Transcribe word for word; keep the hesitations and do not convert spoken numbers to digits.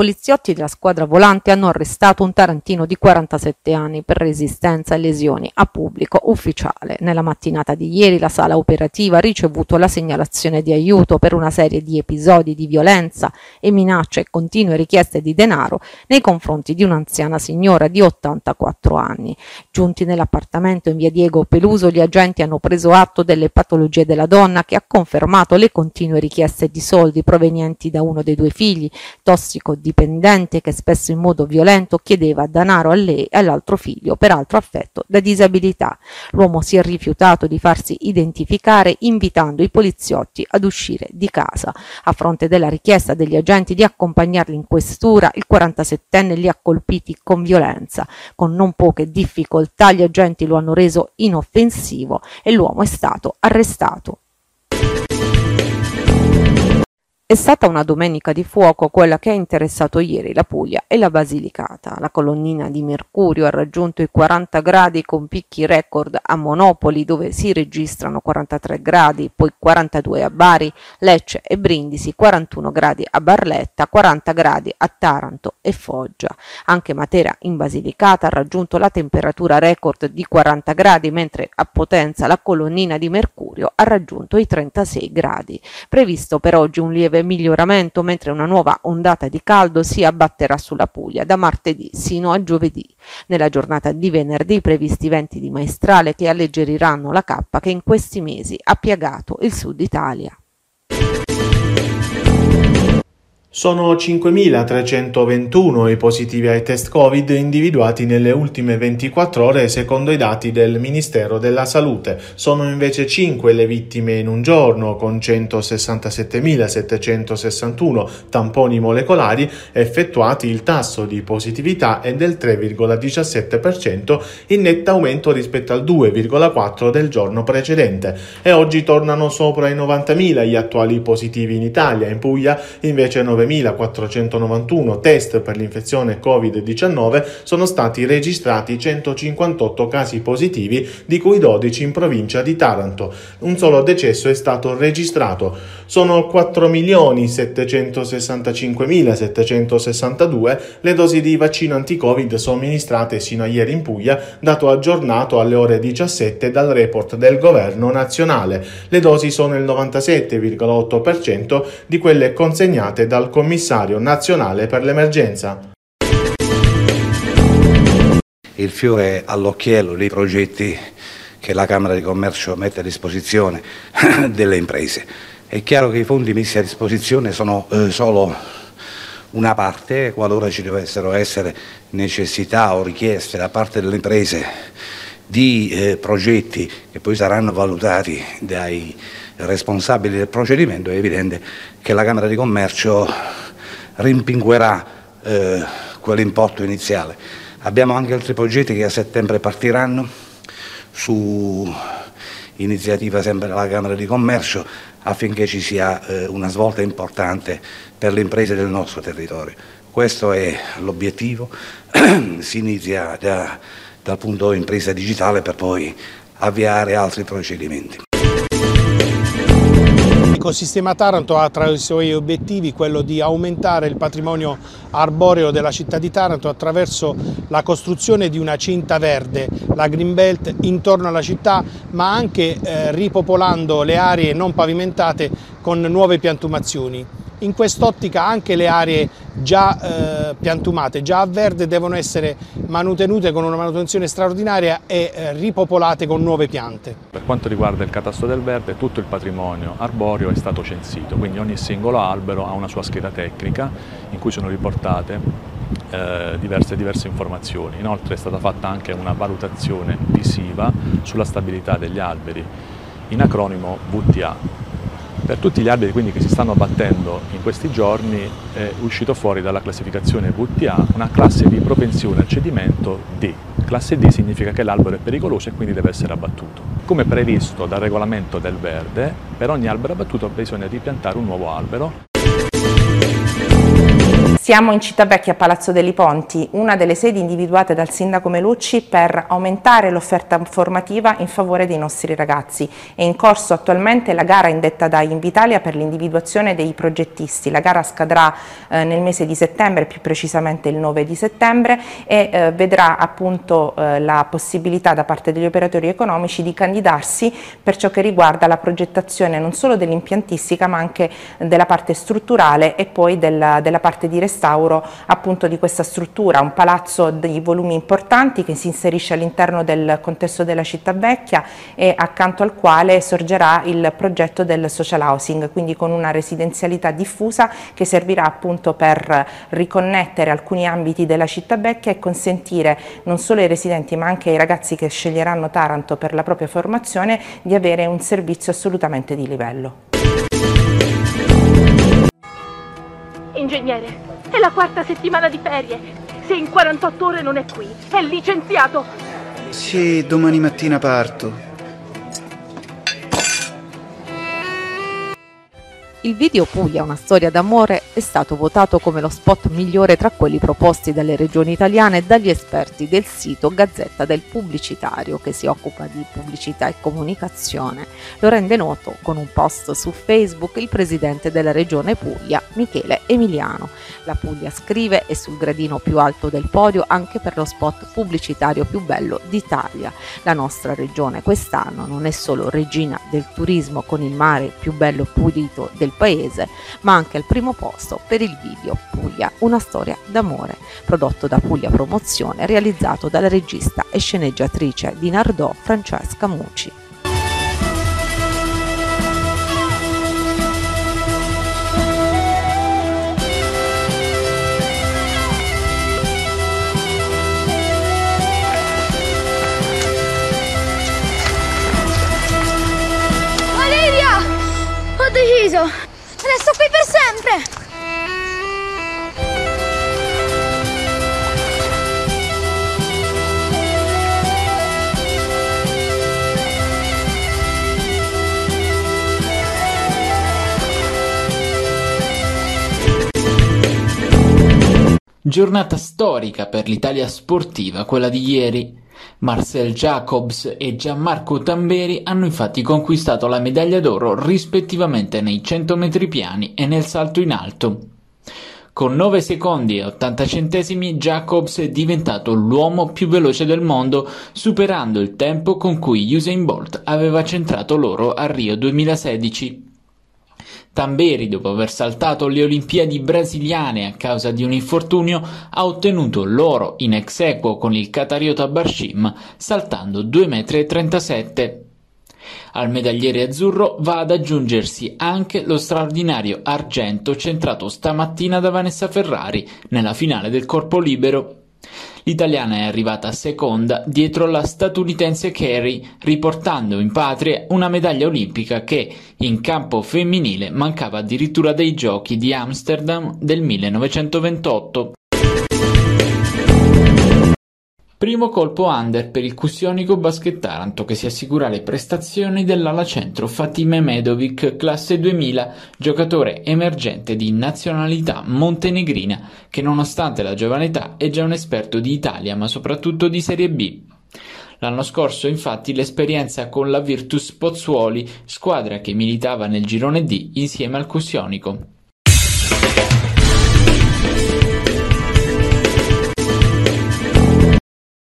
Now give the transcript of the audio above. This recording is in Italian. poliziotti della squadra volante hanno arrestato un tarantino di quarantasette anni per resistenza e lesioni a pubblico ufficiale. Nella mattinata di ieri la sala operativa ha ricevuto la segnalazione di aiuto per una serie di episodi di violenza e minacce e continue richieste di denaro nei confronti di un'anziana signora di ottantaquattro anni. Giunti nell'appartamento in via Diego Peluso, gli agenti hanno preso atto delle patologie della donna, che ha confermato le continue richieste di soldi provenienti da uno dei due figli, tossicodipendente, che spesso in modo violento chiedeva denaro a lei e all'altro figlio, peraltro affetto da disabilità. L'uomo si è rifiutato di farsi identificare, invitando i poliziotti ad uscire di casa. A fronte della richiesta degli agenti di accompagnarli in questura, il quarantasettenne li ha colpiti con violenza. Con non poche difficoltà gli agenti lo hanno reso inoffensivo e l'uomo è stato arrestato. È stata una domenica di fuoco quella che ha interessato ieri la Puglia e la Basilicata. La colonnina di mercurio ha raggiunto i quaranta gradi con picchi record a Monopoli, dove si registrano quarantatré gradi, poi quarantadue a Bari, Lecce e Brindisi, quarantuno gradi a Barletta, quaranta gradi a Taranto e Foggia. Anche Matera in Basilicata ha raggiunto la temperatura record di quaranta gradi, mentre a Potenza la colonnina di mercurio ha raggiunto i trentasei gradi. Previsto per oggi un lieve miglioramento, mentre una nuova ondata di caldo si abbatterà sulla Puglia da martedì sino a giovedì. Nella giornata di venerdì previsti venti di maestrale che alleggeriranno la cappa che in questi mesi ha piagato il sud Italia. Sono cinquemilatrecentoventuno i positivi ai test Covid individuati nelle ultime ventiquattro ore secondo i dati del Ministero della Salute. Sono invece cinque le vittime in un giorno, con centosessantasettemilasettecentosessantuno tamponi molecolari effettuati. Il tasso di positività è del tre virgola diciassette per cento, in netto aumento rispetto al due virgola quattro per cento del giorno precedente. E oggi tornano sopra i novantamila gli attuali positivi in Italia. In Puglia invece novemilaquattrocentonovantuno test per l'infezione Covid diciannove sono stati registrati centocinquantotto casi positivi, di cui dodici in provincia di Taranto. Un solo decesso è stato registrato. Sono quattromilasettecentosessantacinquemilasettecentosessantadue le dosi di vaccino anti-Covid somministrate sino a ieri in Puglia, dato aggiornato alle ore diciassette dal report del governo nazionale. Le dosi sono il novantasette virgola otto per cento di quelle consegnate dal commissario nazionale per l'emergenza. Il fiore all'occhiello dei progetti che la Camera di Commercio mette a disposizione delle imprese. È chiaro che i fondi messi a disposizione sono eh, solo una parte, qualora ci dovessero essere necessità o richieste da parte delle imprese di eh, progetti che poi saranno valutati dai responsabili del procedimento. È evidente che la Camera di Commercio rimpinguerà eh, quell'importo iniziale. Abbiamo anche altri progetti che a settembre partiranno su iniziativa sempre della Camera di Commercio, affinché ci sia eh, una svolta importante per le imprese del nostro territorio. Questo è l'obiettivo. Si inizia da, dal punto impresa digitale per poi avviare altri procedimenti. L'ecosistema Taranto ha tra i suoi obiettivi quello di aumentare il patrimonio arboreo della città di Taranto attraverso la costruzione di una cinta verde, la Green Belt, intorno alla città, ma anche eh, ripopolando le aree non pavimentate con nuove piantumazioni. In quest'ottica anche le aree già eh, piantumate, già a verde, devono essere mantenute con una manutenzione straordinaria e eh, ripopolate con nuove piante. Per quanto riguarda il catasto del verde, tutto il patrimonio arboreo è stato censito, quindi ogni singolo albero ha una sua scheda tecnica in cui sono riportate Eh, diverse, diverse informazioni. Inoltre è stata fatta anche una valutazione visiva sulla stabilità degli alberi, in acronimo V T A. Per tutti gli alberi quindi che si stanno abbattendo in questi giorni è uscito fuori dalla classificazione V T A una classe di propensione al cedimento D. Classe D significa che l'albero è pericoloso e quindi deve essere abbattuto. Come previsto dal regolamento del verde, per ogni albero abbattuto bisogna ripiantare un nuovo albero. Siamo in Città Vecchia, Palazzo degli Ponti, una delle sedi individuate dal Sindaco Melucci per aumentare l'offerta formativa in favore dei nostri ragazzi. È in corso attualmente la gara indetta da Invitalia per l'individuazione dei progettisti. La gara scadrà eh, nel mese di settembre, più precisamente il nove di settembre, e eh, vedrà appunto eh, la possibilità da parte degli operatori economici di candidarsi per ciò che riguarda la progettazione non solo dell'impiantistica ma anche della parte strutturale e poi della, della parte di restauro appunto di questa struttura, un palazzo di volumi importanti che si inserisce all'interno del contesto della Città Vecchia e accanto al quale sorgerà il progetto del social housing, quindi con una residenzialità diffusa che servirà appunto per riconnettere alcuni ambiti della Città Vecchia e consentire non solo ai residenti ma anche ai ragazzi che sceglieranno Taranto per la propria formazione di avere un servizio assolutamente di livello. Ingegnere, è la quarta settimana di ferie. Se in quarantotto ore non è qui, è licenziato. Sì, domani mattina parto. Il video Puglia, una storia d'amore, è stato votato come lo spot migliore tra quelli proposti dalle regioni italiane e dagli esperti del sito Gazzetta del Pubblicitario, che si occupa di pubblicità e comunicazione. Lo rende noto con un post su Facebook il presidente della regione Puglia, Michele Emiliano. La Puglia, scrive, è sul gradino più alto del podio anche per lo spot pubblicitario più bello d'Italia. La nostra regione quest'anno non è solo regina del turismo con il mare più bello pulito del paese, ma anche al primo posto per il video Puglia, una storia d'amore, prodotto da Puglia Promozione, realizzato dalla regista e sceneggiatrice di Nardò Francesca Muci. Resto qui per sempre! Giornata storica per l'Italia sportiva, quella di ieri. Marcel Jacobs e Gianmarco Tamberi hanno infatti conquistato la medaglia d'oro rispettivamente nei cento metri piani e nel salto in alto. Con nove secondi e ottanta centesimi Jacobs è diventato l'uomo più veloce del mondo, superando il tempo con cui Usain Bolt aveva centrato l'oro a Rio duemilasedici. Tamberi, dopo aver saltato le Olimpiadi brasiliane a causa di un infortunio, ha ottenuto l'oro in ex equo con il qatariota Barshim, saltando due virgola trentasette metri. Al medagliere azzurro va ad aggiungersi anche lo straordinario argento centrato stamattina da Vanessa Ferrari nella finale del corpo libero. L'italiana è arrivata seconda dietro la statunitense Carey, riportando in patria una medaglia olimpica che, in campo femminile, mancava addirittura dei giochi di Amsterdam del millenovecentoventotto. Primo colpo under per il Cussionico Basket Taranto, che si assicura le prestazioni dell'ala centro Fatime Medovic, classe duemila, giocatore emergente di nazionalità montenegrina, che nonostante la giovane età è già un esperto di Italia, ma soprattutto di Serie B. L'anno scorso, infatti, l'esperienza con la Virtus Pozzuoli, squadra che militava nel girone D insieme al Cussionico.